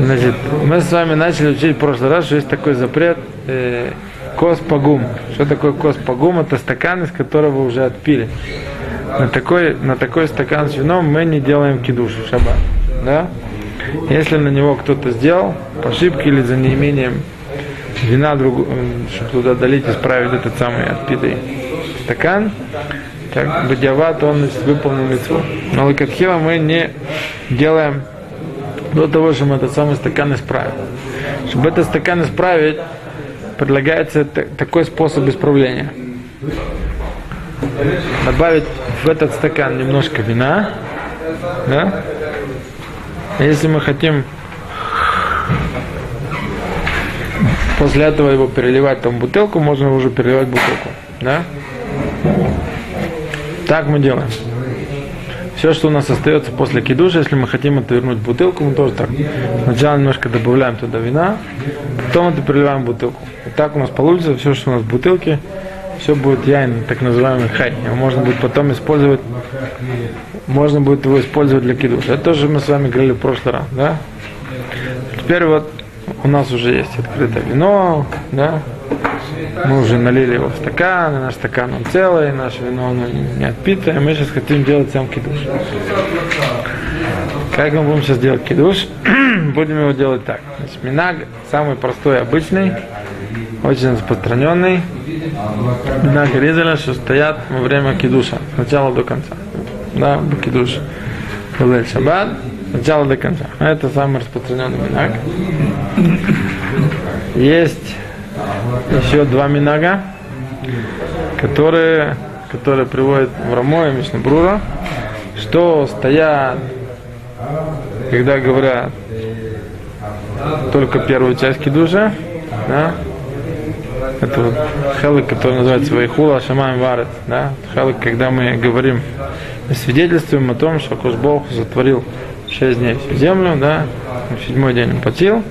Значит, мы с вами начали учить в прошлый раз, что есть такой запрет кос пагум. Что такое кос пагум? Это стакан, из которого уже отпили. На такой стакан с вином мы не делаем кидуш в шаббат. Да? Если на него кто-то сделал по ошибке или за неимением вина, чтобы туда долить, исправить этот самый отпитый стакан, так бдиавад он выполнил митцву. Но лехатхила мы не делаем до того, чтобы этот самый стакан исправить. Чтобы этот стакан исправить, предлагается такой способ исправления. Добавить в этот стакан немножко вина. Да? Если мы хотим после этого его переливать там бутылку, можно уже переливать бутылку. Да? Так мы делаем. Все, что у нас остается после кидуша, если мы хотим отвернуть бутылку, мы тоже так. Сначала немножко добавляем туда вина, потом это переливаем в бутылку. И так у нас получится все, что у нас в бутылке, все будет яйн, так называемый хай. Его можно будет потом использовать, можно будет его использовать для кидуша. Это тоже мы с вами говорили в прошлый раз, да? Теперь вот у нас уже есть открытое вино, да? Мы уже налили его в стакан, и наш стакан он целый, и наше вино оно не отпито, и мы сейчас хотим делать сам кидуш. Как мы будем сейчас делать кидуш? Будем его делать так. Значит, минаг самый простой, обычный, очень распространенный. Минаг резали, что стоят во время кидуша, с начала до конца. Да, кидуш Лель Шаббат, с начала до конца. Это самый распространенный минаг. Есть еще два минага, которые приводят в Рамо и Мишна Брура, что стоят, когда говорят только первую часть кидуша, да? Это вот халык, который называется Вайхула Шамаим Варат, да? Халык, когда мы говорим, свидетельствуем о том, что Бог сотворил 6 дней всю землю, да? В 7-й день он потил,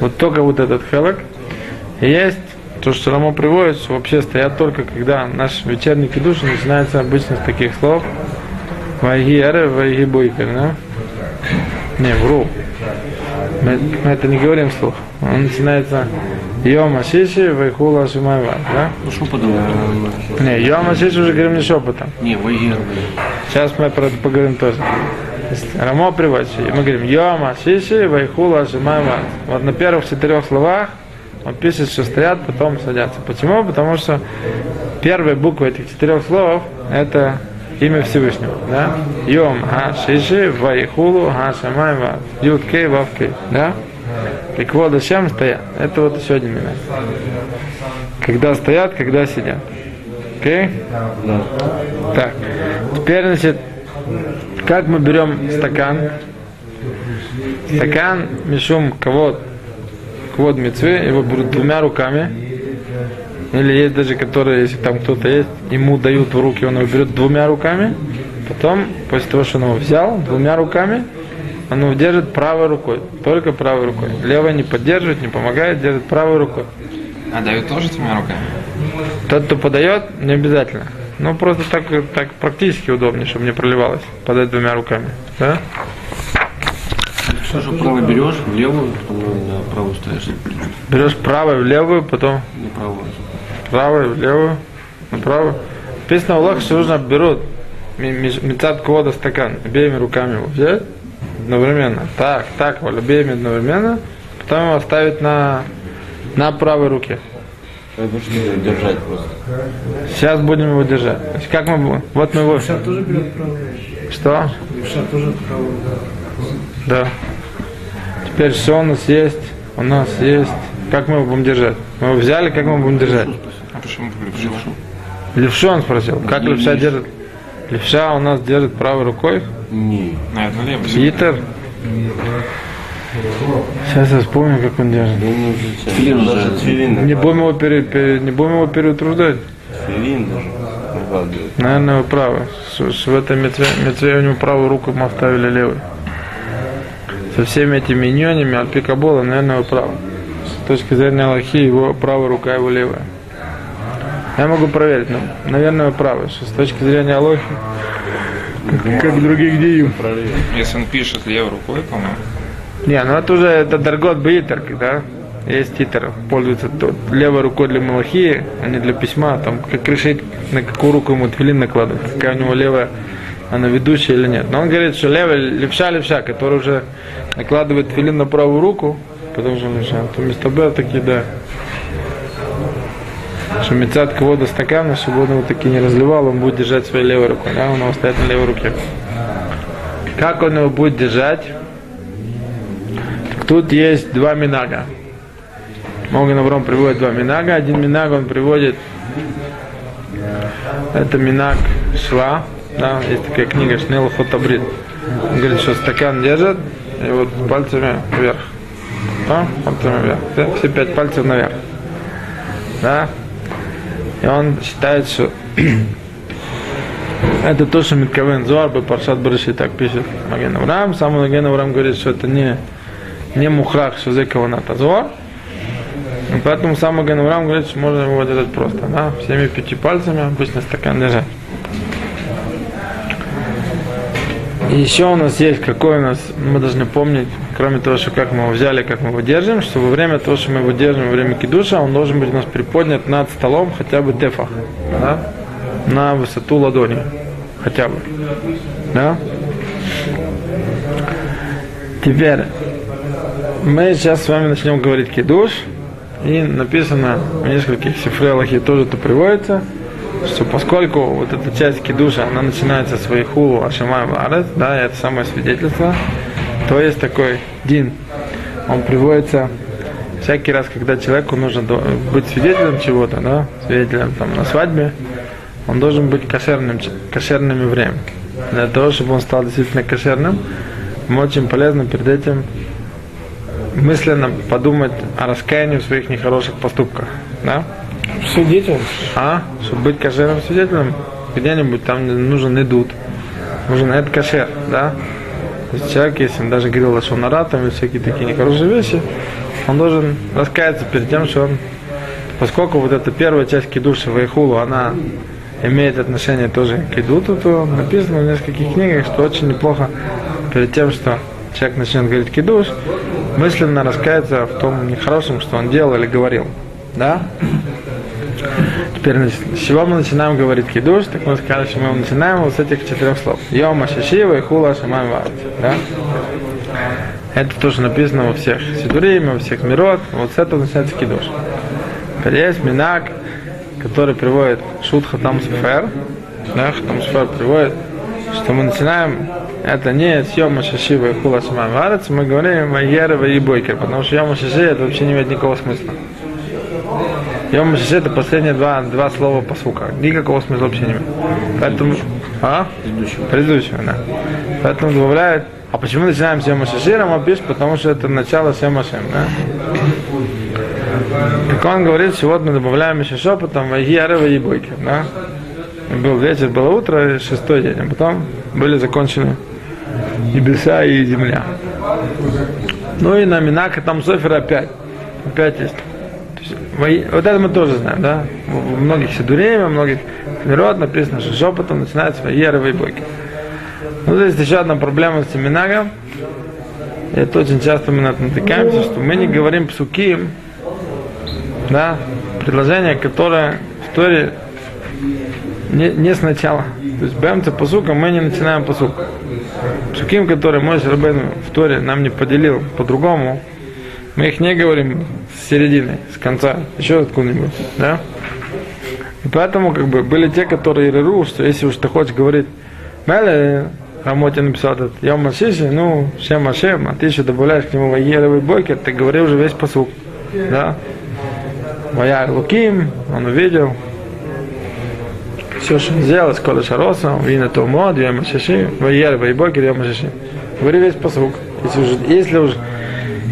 вот только вот этот халык. И есть то, что Рамо приводит, что вообще стоят только, когда наш вечерний кидуш начинается обычно с таких слов: «Вайги эре, вайги буйки», да? Не, вру. Мы это не говорим вслух. Он начинается «Йомасиси, Вайхула Жимай Ва», да? Ну, шепотом. Не, «Йомасиси» уже говорим не шепотом. Не, «Вайги эре». Сейчас мы про это поговорим тоже. Рамо приводит, мы говорим «Йомасиси, Вайхула Жимай Ва». Вот на первых 4 словах он пишет, что стоят, потом садятся. Почему? Потому что первая буква этих 4 слов – это имя Всевышнего. Да? Йом ха-шиши вайхулу ха-шамай ва. Юд кей вав кей. Да? Приквода шем стоят. Это вот еще один минаг. Когда стоят, когда сидят. Окей? Да. Так. Теперь, значит, как мы берем стакан? Стакан мишум кавод. Вот митцве, его берут двумя руками, или есть даже которые, если там кто-то есть, ему дают в руки, он его берет двумя руками, потом, после того, что он его взял двумя руками, он его держит правой рукой, только правой рукой, левой не поддерживает, не помогает, держит правой рукой. А дают тоже двумя руками? Тот, кто подает, не обязательно, ну просто так практически удобнее, чтобы не проливалось, подать двумя руками, да? Что же, правую берешь, в левую, потом на правую ставишь. Берешь правую в левую, потом на правую. Правую в левую, на правую. Написано в лах, что нужно берут мецат квода стакан, обеими руками его взять одновременно. Так, обеими одновременно, потом его оставить на правой руке. Держать просто. Сейчас будем его держать. Как мы будем? Вот мы его. Миша тоже берет правую. Что? Миша тоже правую. Да. Теперь что у нас есть? У нас есть. Как мы его будем держать? Мы его взяли, как мы его будем держать? А почему левшу? Левшу он спросил. Как левша держит? Левша у нас держит правой рукой? Не. Наверное, левой. Питер? Сейчас я вспомню, как он держит. Филин даже. Не будем его переутруждать. Филин даже. Наверное, его правый. В этом митцве у него правую руку мы оставили левой. Со всеми этими миньонами, альпикабола, наверное, его право. С точки зрения Аллахи, его правая рука, его левая. Я могу проверить, но, наверное, его правая. С точки зрения Аллахи, как других дию. Если он пишет левой рукой, по-моему. Не, ну это уже это даргот бейтарки, да? Есть титр, пользуется тот, левой рукой для малахии, а не для письма, там как решить, на какую руку ему тфилин накладывать, какая у него левая, она ведущая или нет. Но он говорит, что левая, левша, который уже накладывает тфилин на правую руку, потому что он левша, то вместо Б такие, да. Что мецатка воду стакана, чтобы он его таки не разливал, он будет держать своей левой рукой, да, он его стоит на левой руке. Как он его будет держать? Тут есть два минага. Маген Авраам приводит два минага. Один минаг он приводит, это минаг шва, да, есть такая книга Шнелл Фотабрит. Он говорит, что стакан держит, и вот пальцами вверх. Да? Пальцами вверх. Да? Все пять пальцев наверх. Да? И он считает, что это то, что Микавен Зуар бы Паршат брыши, так пишет Маген Авраам. Сам Маген Авраам говорит, что это не мухах, что за кавана Зуар. И поэтому сам Маген Авраам говорит, что можно его держать просто, да, всеми пяти пальцами, обычно стакан держать. И еще у нас есть, какой у нас, мы должны помнить, кроме того, что как мы его взяли, как мы его держим, что во время того, что мы его держим, во время кидуша, он должен быть у нас приподнят над столом хотя бы тефах, да, на высоту ладони, хотя бы, да. Теперь, мы сейчас с вами начнем говорить кидуш. И написано в нескольких сифрелах, и тоже это приводится, что поскольку вот эта часть кидуша, она начинается с Вайхула Шамаим Варат, да, и это самое свидетельство, то есть такой дин, он приводится всякий раз, когда человеку нужно быть свидетелем чего-то, да, свидетелем там на свадьбе, он должен быть кошерным евреем. Для того, чтобы он стал действительно кошерным, ему очень полезно перед этим мысленно подумать о раскаянии в своих нехороших поступках, да? Свидетелем. Чтобы быть кошерным свидетелем, где-нибудь там нужен идут, нужен этот кошер, да? То есть человек, если он даже говорил о шонаратах и всякие такие нехорошие вещи, он должен раскаяться перед тем, что он, поскольку вот эта первая часть кидуша Вайхулу, она имеет отношение тоже к идуту, то написано в нескольких книгах, что очень неплохо перед тем, что человек начнет говорить кидуш, мысленно раскается в том нехорошем, что он делал или говорил, да? Теперь, с чего мы начинаем говорить кидуш? Так мы сказали, что мы начинаем вот с этих четырех слов. Йомасиси, Вайхула Шамаим Варат, да? Это то, что написано во всех сидурим, во всех мирот. Вот с этого начинается кидуш. Теперь есть минаг, который приводит шут Хатам Софер, да? Хатам Софер приводит, что мы начинаем, это не с Йомасиси Вайхула Шамаим Варат, мы говорим вайги эре, вайги буйки, потому что Йомасиси это вообще не имеет никакого смысла. Йомасиси это последние два слова пасука, никакого смысла вообще не имеет. Поэтому, предыдущего, да. Поэтому добавляют, а почему начинаем с Йомасиси, Рамо пишет, потому что это начало с Йомашем, да. Так он говорит, сегодня добавляем еще шепотом вайги эре, вайги буйки, да. Был вечер, было утро, шестой день, а потом были закончены небеса и земля. Ну и на минаг Хатам Софер опять есть. Вот это мы тоже знаем, да? В многих сидурей, во многих мирот написано, что шепотом начинаются вайги эре, вайги буйки. Ну здесь еще одна проблема с минагом. Это очень часто мы натыкаемся, что мы не говорим псуким, да? Предложение, которое в Торе не сначала. То есть бэмца пасука, мы не начинаем пасук. Псуким, которые Моисей Рабейну в Торе нам не поделил по-другому, мы их не говорим с середины, с конца, еще откуда-нибудь, да? И поэтому как бы были те, которые иреру, что если уж ты хочешь говорить, Мэле, Рамо тебе написал этот Йомасиси, ну, Шем, а ты еще добавляешь к нему вайги эре, вайги буйки, ты говорил уже весь пасук, да? Вая Луким, он увидел, все, что он сделал, скоро шароса, вина томод, Йомасиси, вайги эре, вайги буйки, Йомасиси. Говори весь пасук.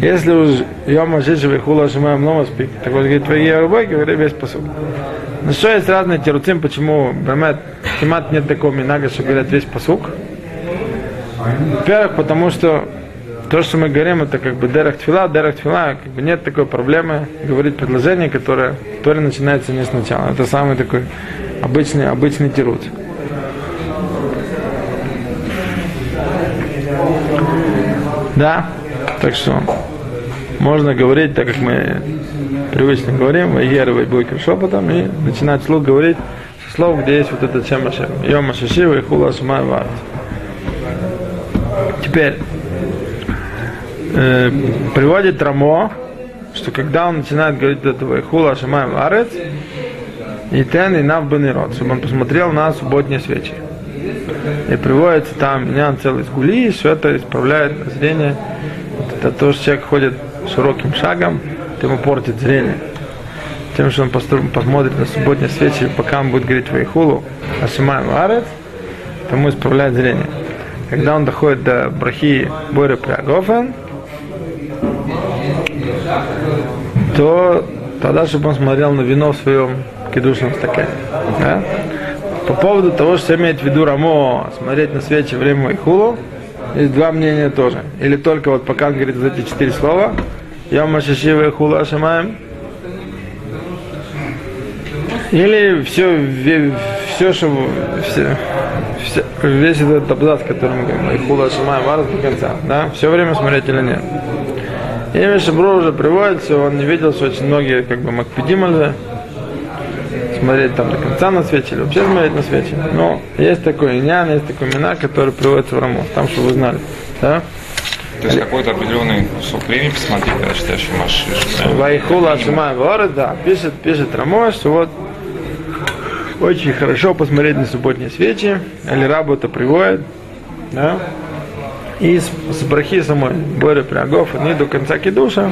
Если уж Йомасиси Вайхула Шамаим Варат, так вот говорит, вайги эре, вайги буйки, говори весь пасук. Ну что, есть разные тируцим, почему кемат нет такого минага, что говорят весь пасук. Во-первых, потому что то, что мы говорим, это как бы дерах тфила, как бы нет такой проблемы говорить предложение, которое в Торе начинается не сначала. Это самый такой обычный тирут. Да? Так что можно говорить, так как мы привычно говорим, вайги эре, вайги буйки шепотом, и начинать слух говорить со слов, где есть вот этот Шем Ашем. Йомасиси, Вайхула Шамаим Варат. Теперь приводит Рамо, что когда он начинает говорить это Вайхула Шамаим Варат, и тен и нав бенерот, чтобы он посмотрел на субботние свечи. И приводится там меня целый сгули, и все это исправляет зрение. Это то, что человек ходит широким шагом, ему портит зрение. Тем, что он посмотрит на субботние свечи, пока он будет говорить Вайхулу Шамаим Варат, тому исправляет зрение. Когда он доходит до брахи Борэ при а-гафен, то тогда, чтобы он смотрел на вино в своем кидушном стакане. Да? По поводу того, что имеет в виду Рамо, смотреть на свечи во время Вайхулу, есть два мнения тоже. Или только вот пока он говорит вот эти четыре слова, Йомашиши Вайхула Шамаим, или все, весь этот абзац, который мы говорим, Вайхула Жимай Ва до конца, да, все время смотреть или нет. И Мишна Брура уже приводится, он не видел, что очень многие как бы макпедим уже смотреть там до конца на свечи, или вообще смотреть на свечи. Но есть такой иньян, есть такой минаг, который приводится в Рамо, там, чтобы вы знали, да. То есть какой-то определенный кусок времени посмотреть, когда считаешь Машиш. Вайхула Жимай Ва, да, пишет Рамо, что вот очень хорошо посмотреть на субботние свечи, или рабу это приводит, да, и с брахи самой Борэ при а-гафен и до конца кидуша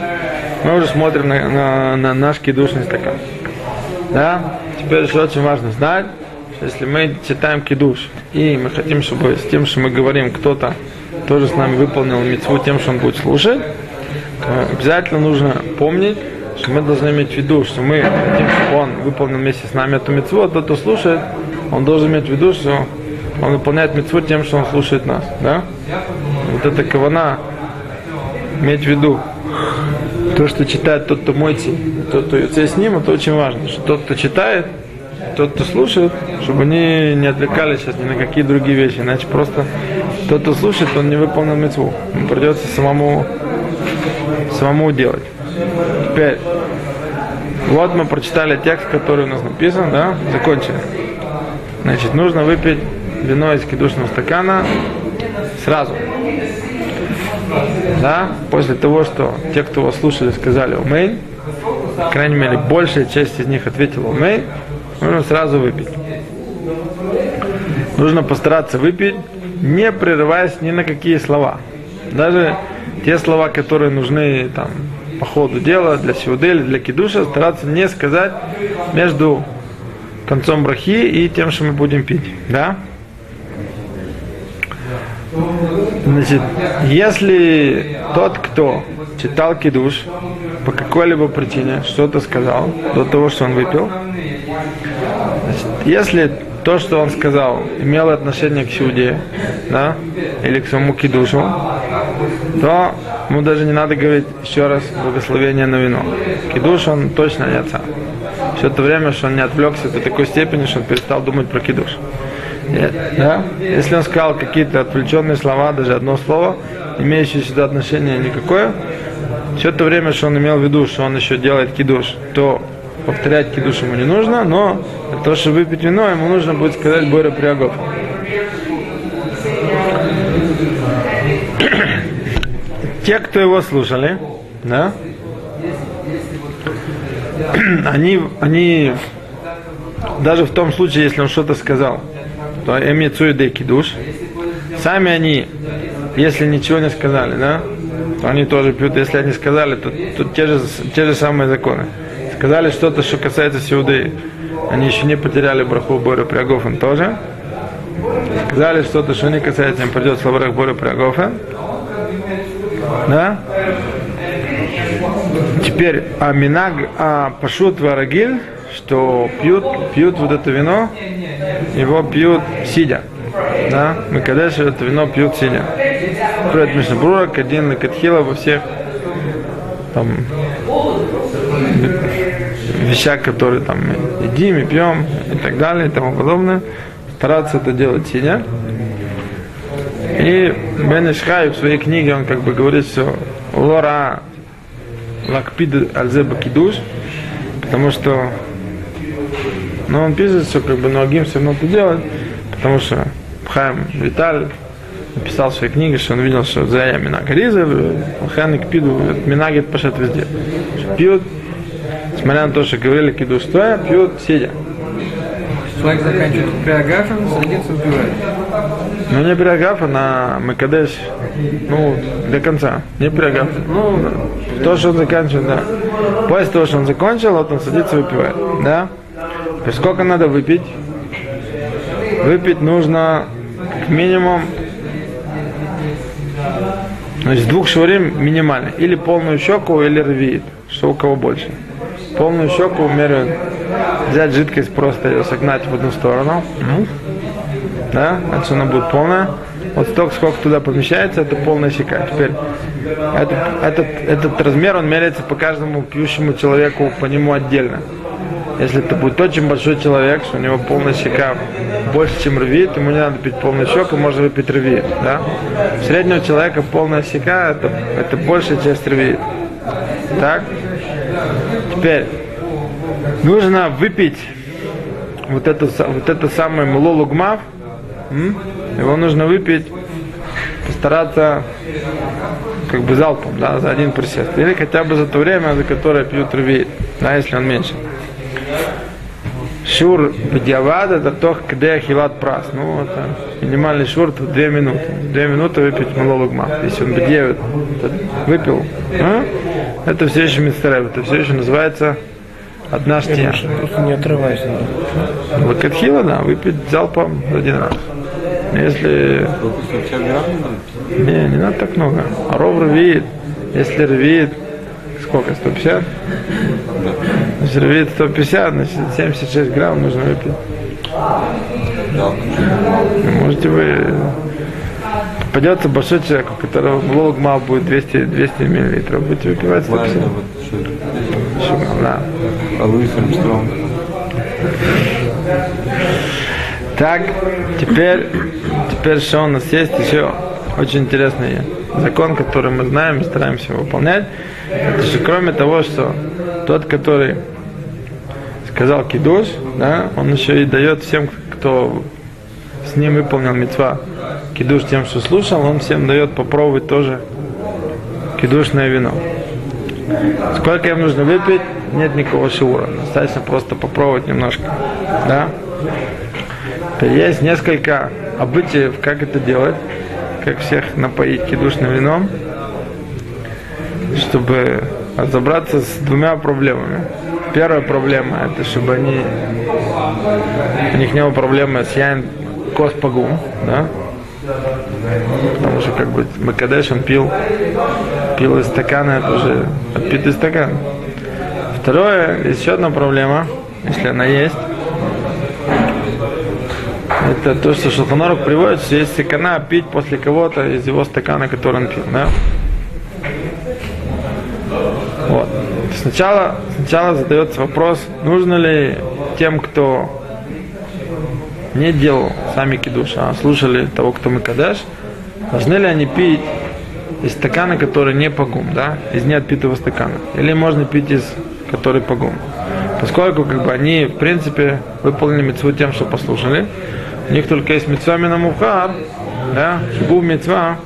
мы уже смотрим на наш кидушный стакан, да. Теперь еще очень важно знать, что если мы читаем кидуш, и мы хотим, чтобы с тем, что мы говорим, кто-то тоже с нами выполнил мицву тем, что он будет слушать, обязательно нужно помнить, что мы должны иметь в виду, что мы хотим, чтобы он выполнил вместе с нами эту мицву, а тот, кто слушает, он должен иметь в виду, что он выполняет мицву тем, что он слушает нас, да? Вот это кавана, иметь в виду то, что читает тот, кто мойти, тот, кто юцей с ним, это очень важно, что тот, кто читает, тот, кто слушает, чтобы они не отвлекались сейчас ни на какие другие вещи, иначе просто тот, кто слушает, он не выполнил мицву, ему придется самому делать. Теперь, вот мы прочитали текст, который у нас написан, да, закончили. Значит, нужно выпить вино из кидушного стакана сразу. Да, после того, что те, кто вас слушали, сказали умэй, по крайней мере, большая часть из них ответила умэй, нужно сразу выпить. Нужно постараться выпить, не прерываясь ни на какие слова. Даже те слова, которые нужны там по ходу дела, для сеудэли, для кидуша, стараться не сказать между концом брахи и тем, что мы будем пить, да? Значит, если тот, кто читал кидуш, по какой-либо причине что-то сказал до того, что он выпил, значит, если то, что он сказал, имело отношение к сеуде, да, или к самому кидушу, то ему даже не надо говорить еще раз благословение на вино. Кидуш он точно не отца. Все это время, что он не отвлекся до такой степени, что он перестал думать про кидуш. Да? Если он сказал какие-то отвлеченные слова, даже одно слово, имеющее сюда отношение никакое, все это время, что он имел в виду, что он еще делает кидуш, то повторять кидуш ему не нужно, но для того, чтобы выпить вино, ему нужно будет сказать Борэ при а-гафен. Те, кто его слушали, да, они даже в том случае, если он что-то сказал, то эми цуэдэй кидуш, сами они, если ничего не сказали, да, то они тоже пьют, если они сказали, то те же самые законы. Сказали что-то, что касается сеуды, они еще не потеряли браху Борэ при а-гафен тоже. Сказали что-то, что не касается, им придется брах Борэ при а-гафен. Да? Теперь минаг пашут варагиль, что пьют вот это вино, его пьют сидя. Да? Микадеши это вино пьют сидя. Привет, Мишна Брура, один лехатхила во всех там вещах, которые там едим и пьем и так далее и тому подобное. Стараться это делать сидя. И Бенеш Хай в своей книге, он как бы говорит, что лора лакпид альзеба кидуш, потому что, ну, он пиздит все, как бы, но Агим все равно это делает, потому что Хайм Виталь написал в своей книге, что он видел, что Зая минаг ризов, Хайм кпиду, минаги это пошат везде. Пьют, смотря на то, что говорили кидуш стоя, пьют сидя. Человек заканчивает при а-гафен, садится, убивает. Ну, не при а-гафен, а Микадеши, ну, до конца, не при а-гафен. Ну, то, что он заканчивает, да. После того, что он закончил, вот он садится, выпивает, да. То есть, сколько надо выпить? Выпить нужно минимум, значит, 2 швурим минимально. Или полную щеку, или рви, что у кого больше. Полную щеку умеренно. Взять жидкость, просто ее согнать в одну сторону. Да, отсюда она будет полная. Вот столько, сколько туда помещается, это полная щека. Теперь этот размер, он меряется по каждому пьющему человеку, по нему отдельно. Если это будет очень большой человек, что у него полная щека больше, чем рви, ему не надо пить полную щеку, можно выпить рви. Да? У среднего человека полная щека, это большая часть рви. Так? Теперь нужно выпить вот это самое мло логмад. Его нужно выпить, постараться как бы залпом, да, за один присест. Или хотя бы за то время, за которое пьют рви, да, если он меньше. Шур бдиавад это тох кде хилат прас. Ну, это минимальный шур, это 2 минуты. 2 минуты выпить мло логмад. Если он бдиавад выпил, это все еще митцва, это все еще называется одна штия. Просто не отрывайся. Катхила, да, выпить залпом за один раз. Если... Не надо так много. А ров рвит. Если рвит, сколько? 150? Если рвит 150, значит 76 грамм нужно выпить. Можете вы... Попадется большой человек, у которого логмад будет 200 миллилитров. Будете выпивать 150. Да. Так, теперь что у нас есть еще очень интересный закон, который мы знаем и стараемся выполнять. Это же кроме того, что тот, который сказал кидуш, да, он еще и дает всем, кто с ним выполнил митцва кидуш тем, что слушал, он всем дает попробовать тоже кидушное вино. Сколько им нужно выпить? Нет никакого шиура. Достаточно просто попробовать немножко. Да? Есть несколько обычаев, как это делать. Как всех напоить кидушным вином. Чтобы разобраться с 2 проблемами. Первая проблема, это чтобы у них не было проблемы с яйн кос пагум. Да? Потому что как бы Микадеш он пил из стакана, это уже отпитый стакан. Второе, есть еще одна проблема, если она есть, это то, что Шулхан Арух приводит, что есть сикана пить после кого-то из его стакана, который он пил, да? Вот. Сначала задается вопрос, нужно ли тем, кто не делал сами кидуш, а слушали того, кто Микадеш, должны ли они пить из стакана, который не пагум, да, из неотпитого стакана, или можно пить из, который пагум, поскольку как бы они в принципе выполнили митцву тем, что послушали, у них только есть митцва мина мухах, да, шигу митцва,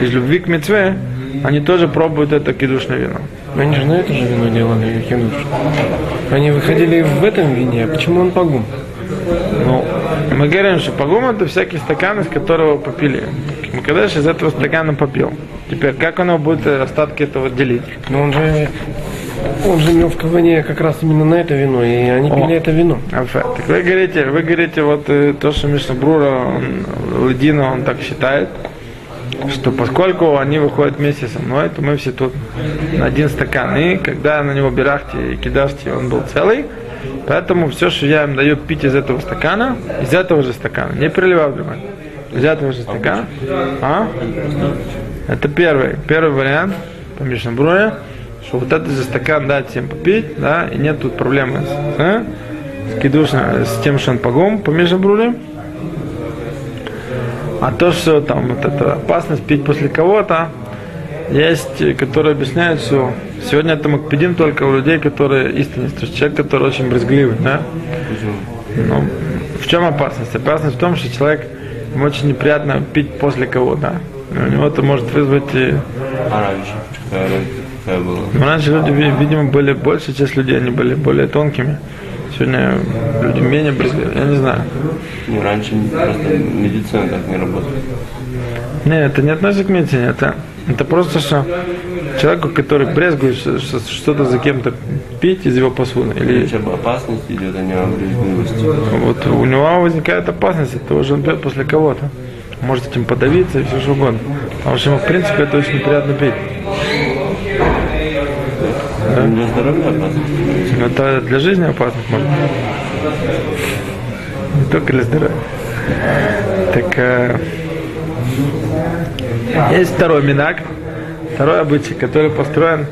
из любви к митцве, они тоже пробуют это кидушное вино. Но они же на это же вино делали кидуш. Они выходили в этом вине, а почему он пагум? Ну, мы говорим, что пагум это всякий стакан, из которого попили. Микадеш из этого стакана попил. Теперь, как оно будет остатки этого делить? Но он же имел в каване как раз именно на это вино, и они пили это вино. Так вы говорите, вот то, что Мишна Брура, Ледина, он так считает, что поскольку они выходят вместе со мной, то мы все тут на один стакан. И когда на него бирахте и кидаште, он был целый, поэтому все, что я им даю пить из этого стакана, не приливаю внимание. Взятого же стакана. Это первый вариант по Мишне Бруре, что вот этот же стакан дать всем попить, да, и нет тут проблемы с кидушным, с тем, что он пагум по Мишне Бруре. А то, что там вот эта опасность пить после кого-то, есть, которые объясняют все. Сегодня это мы видим только у людей, которые истинные, то есть человек, который очень брезгливый, да? Ну, в чем опасность? Опасность в том, что человек, ему очень неприятно пить после кого-то. У него это может вызвать и... Но раньше люди, видимо, были больше, часть людей, они были более тонкими. Сегодня люди менее брезгливые, я не знаю. Ну, раньше просто медицина так не работала. Нет, это не относится к медицине, это просто, что человеку, который брезгует что-то за кем-то пить из его посуды. Или опасность идет, а не обрезгливости. Вот у него возникает опасность, это уже он пьет после кого-то. Может этим подавиться и все что угодно. А в общем, в принципе, это очень неприятно пить. Да? Для здоровья опасность. Это для жизни опасность может быть. Не только для здоровья. Так есть второй минаг, второй обычай, который построен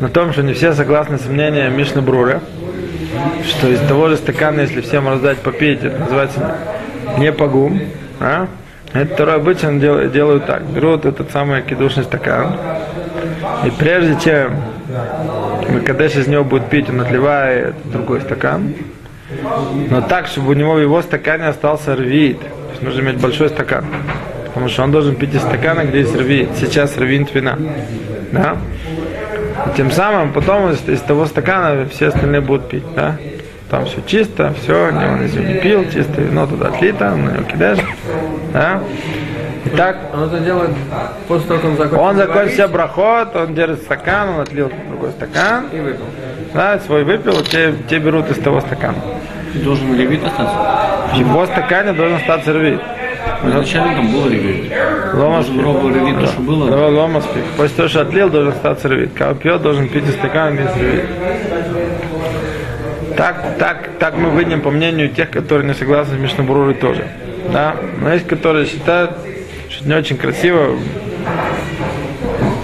на том, что не все согласны с мнением Мишны Брура, что из того же стакана, если всем раздать попить, это называется не пагум. А? Это второй обычай, он делают так. Берут этот самый кидушный стакан, и прежде чем Микадеши из него будет пить, он отливает другой стакан, но так, чтобы у него в его стакане остался рви. То есть нужно иметь большой стакан. Потому что он должен пить из стакана, где есть рви. Сейчас рвинт вина. Да? И тем самым потом из того стакана все остальные будут пить. Да? Там все чисто, все, он из него не пил, чистое вино туда отлито, на него кидаешь. Да? Итак, он это делает после того, как он закончил. Он закончил себе брахот, он держит стакан, он отлил другой стакан. И выпил. Да, свой выпил, те берут из того стакана. Должен рвит остаться? В его стакане должен остаться рвит. Изначально там был ревит. Лома спит. Лома спит. После того, что отлил, должен остаться ревит. Когда пьет, должен пить из стакана, без ревит. Так мы выйдем по мнению тех, которые не согласны с Мишна Брурой тоже. Да? Но есть, которые считают, что не очень красиво.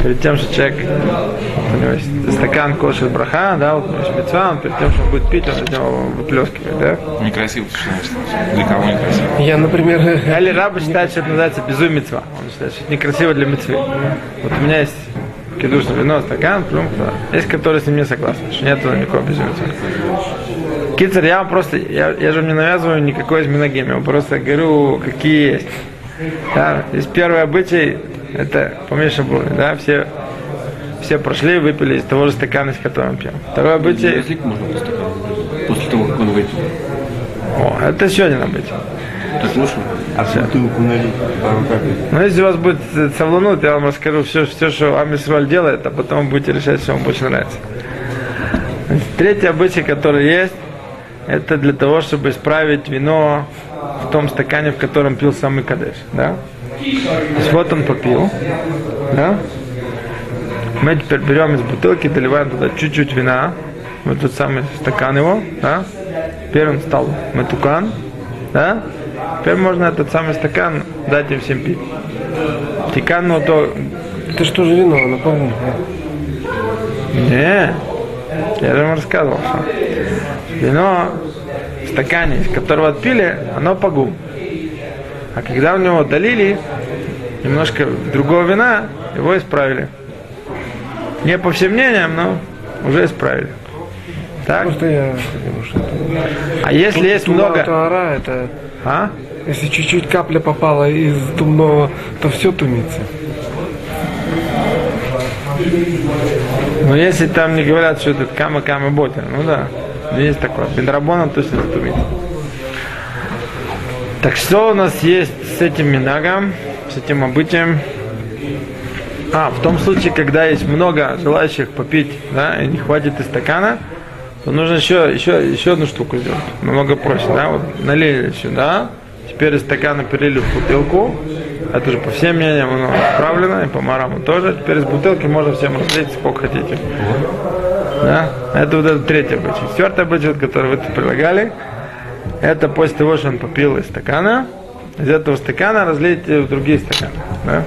Перед тем, что человек, у него есть стакан кошель браха, да, вот митцва, он перед тем, что он будет пить, он от него выплескивает, да? Некрасиво, что для кого некрасиво? Я, например... Али Раба считает, что это называется безумий митцва. Он считает, что это некрасиво для митцвы. Вот у меня есть кидушное вино, стакан, плюм, да. Есть, которые с ним не согласны, что нет никакого безумия митцва. Кицер, я вам просто, я же вам не навязываю никакой из минагим, я вам просто говорю, какие есть. Да, есть первый обычай, это поменьше было, да, все прошли, выпили из того же стакана, из которого мы пьем. Второе обычай... Язык можно по стакану, после того, как он выпил. О, это еще один обычай. Так лучше? А все. Бутылку налить, пару капель. Ну, если у вас будет совланут, я вам расскажу все, что Ам Исраэль делает, а потом вы будете решать, что вам больше нравится. Третий обычай, который есть, это для того, чтобы исправить вино в том стакане, в котором пил сам Микадеш, да? То есть вот он попил, да? Мы теперь берем из бутылки, доливаем туда чуть-чуть вина, вот тот самый стакан его, да? Теперь он стал матукан, да? Теперь можно этот самый стакан дать им всем пить. Стакан, ну то... Это что же вино, напомню? Не, я же вам рассказывал, что вино в стакане, из которого отпили, оно пагум. А когда у него долили немножко другого вина, его исправили. Не по всем мнениям, но уже исправили. Так? Просто я... А если тут есть много... Туара, это... А? Если чуть-чуть капля попала из тумного, то все тумится. Ну если там не говорят, что это кама-кама ботер, ну да. Есть такое. Бендрабона точно тумится. Так что у нас есть с этим минагом, с этим обычаем? В том случае, когда есть много желающих попить, да, и не хватит и стакана, то нужно еще одну штуку сделать. Намного проще, да, вот налили сюда, теперь из стакана перелили в бутылку, это же по всем мнениям оно отправлено, и по мараму тоже, теперь из бутылки можно всем разлить сколько хотите. Да? Это вот этот третий обычай. Четвертый обычай, который вы предлагали, это после того, что он попил из стакана, из этого стакана разлить в другие стаканы. Да?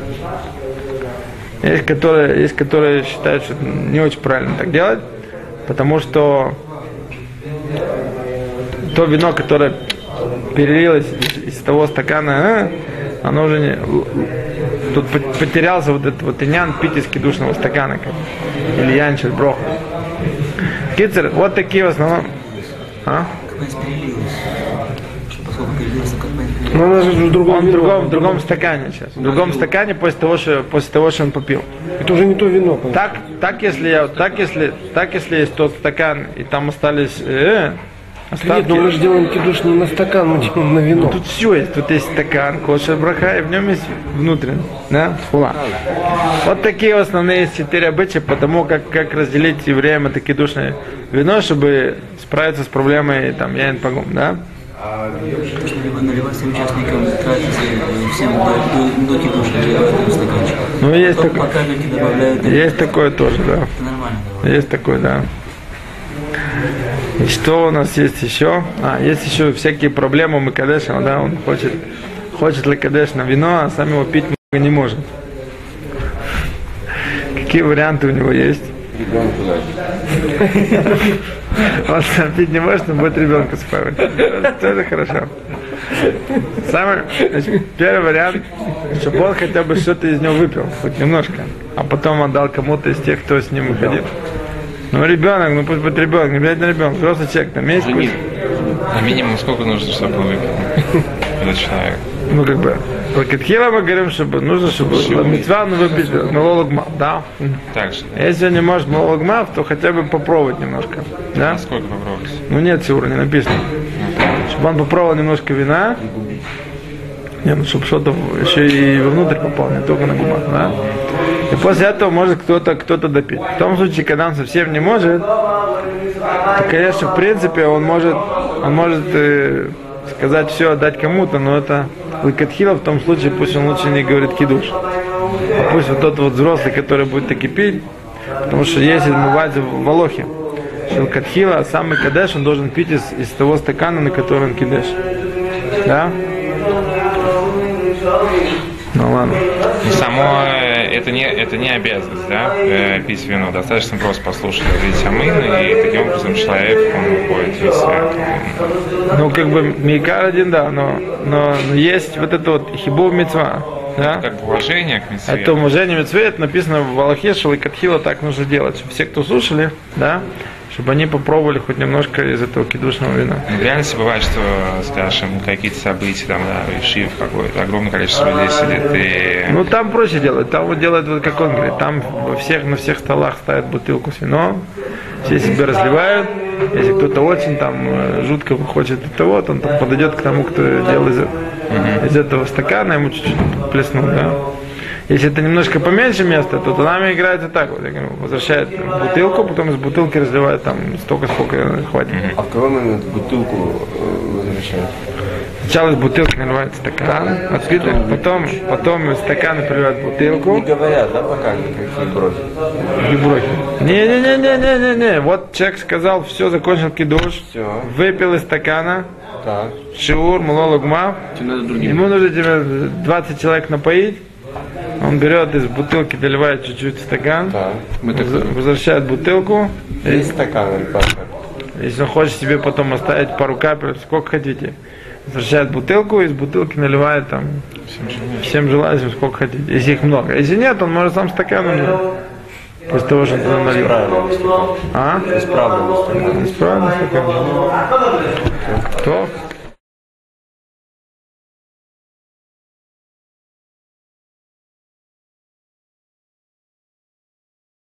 Есть, которые считают, что не очень правильно так делать, потому что то вино, которое перелилось из того стакана, оно уже не... тут потерялся вот этот вот иньян пить из кидушного стакана, как, или янчит броха. Кицер, вот такие в основном. А? Ну, он же в другом стакане сейчас. В другом стакане после того, что он попил. Это уже не то вино, по-моему. Так если есть тот стакан, и там остались остатки. Нет, но мы же делаем кидуш не на стакан, мы делаем на вино. Ну, тут все есть. Тут есть стакан, кошер браха, и в нем есть внутренний. Да? Хула. Вот такие основные 4 обычаи, потому как разделить евреям это кидушное вино, чтобы справиться с проблемой там яин пагум, да? То, что либо наливать всем участникам тратится, всем до кидуша наливают в стаканчик. Ну, есть такое. Пока люди добавляют. Есть такое тоже, да. Это нормально. Есть такое, да. И что у нас есть еще? Есть еще всякие проблемы у Микадеша, да, он хочет Микадеш на вино, а сам его пить много не может. Какие варианты у него есть? Ребенку дать. Он сам пить не может, но будет ребенку спаивать. Тоже хорошо. Самый, значит, первый вариант, чтобы он хотя бы что-то из него выпил, хоть немножко, а потом отдал кому-то из тех, кто с ним выходил. Ну, ребенок, ну пусть будет ребенок, не обязательно ребенок, просто человек, там есть вкус. А минимум сколько нужно, чтобы он выпил? Начинаю. Ну, как бы, про Катхила мы говорим, чтобы нужно, чтобы митцва, но выпить логмад, да? Так же. Если не можешь логмад, то хотя бы попробовать немножко, да? А сколько попробовать? Ну, нет, сегодня не написано. Чтобы он попробовал немножко вина, ну, чтобы что-то еще и внутрь попало, не только на губах, да? И после этого может кто-то допить. В том случае, когда он совсем не может, то, конечно, в принципе, он может сказать все, отдать кому-то, но это лехатхила, в том случае, пусть он лучше не говорит кидуш. А пусть вот тот вот взрослый, который будет таки пить, потому что есть отмывается в Алохе. Лехатхила, а сам Микадеш, он должен пить из того стакана, на который он кидеш. Да? Ну ладно. И само это не обязанность, да, пить вино. Достаточно просто послушать здесь амин, и таким образом человек, он уходит весь свет. Ну, как бы микар один, да, но есть вот это вот хибур митцва, да? Как уважение к митцве. Это уважение митцве, это написано в Алахе, что лехатхила так нужно делать. Все, кто слушали, да, чтобы они попробовали хоть немножко из этого кидушного вина. В реальности бывает, что, скажем, какие-то события, там, да, шиф какой-то, огромное количество людей сидит и... Ну, там проще делать, там вот делают, вот как он говорит, там на всех столах ставят бутылку с вином, все себе разливают, если кто-то очень там жутко хочет этого, вот, он там подойдет к тому, кто делал из этого стакана, ему чуть-чуть плеснут, да. Если это немножко поменьше места, то нами играется так вот, я говорю, возвращает бутылку, потом из бутылки разливает там столько, сколько хватит. А в какой момент бутылку возвращают? Сначала из бутылки наливает стакан, отпиток, потом из стакана приливает бутылку. Не говорят, да, пока никакие брохи? Какие брохи? Не-не-не-не-не-не, вот человек сказал, все, закончил кидуш, все. Выпил из стакана. Так. Шиур, мало лугма. Ему нужно тебе 20 человек напоить. Он берет из бутылки, доливает чуть-чуть в стакан, да, возвращает бутылку. Есть стакан или пастер? Если он хочет себе потом оставить пару капель, сколько хотите. Возвращает бутылку, из бутылки наливает там всем желающим, сколько хотите. Если их много. Если нет, он может сам стаканом делать. После того, что он туда налил. Исправленный стакан.